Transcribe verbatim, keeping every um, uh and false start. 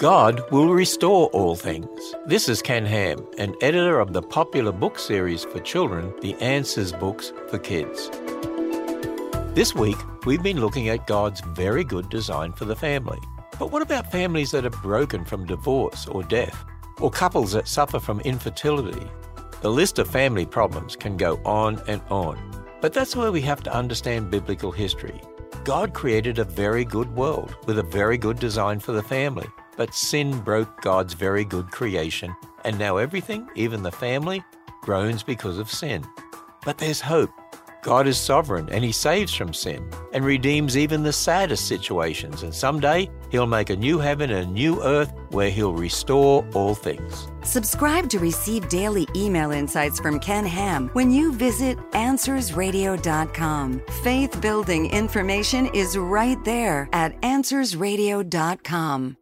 God will restore all things. This is Ken Ham, an editor of the popular book series for children, The Answers Books for Kids. This week, we've been looking at God's very good design for the family. But what about families that are broken from divorce or death, or couples that suffer from infertility? The list of family problems can go on and on. But that's where we have to understand biblical history. God created a very good world with a very good design for the family, but sin broke God's very good creation, and now everything, even the family, groans because of sin. But there's hope. God is sovereign, and He saves from sin and redeems even the saddest situations, and someday He'll make a new heaven and a new earth where He'll restore all things. Subscribe to receive daily email insights from Ken Ham when you visit answers radio dot com. Faith-building information is right there at answers radio dot com.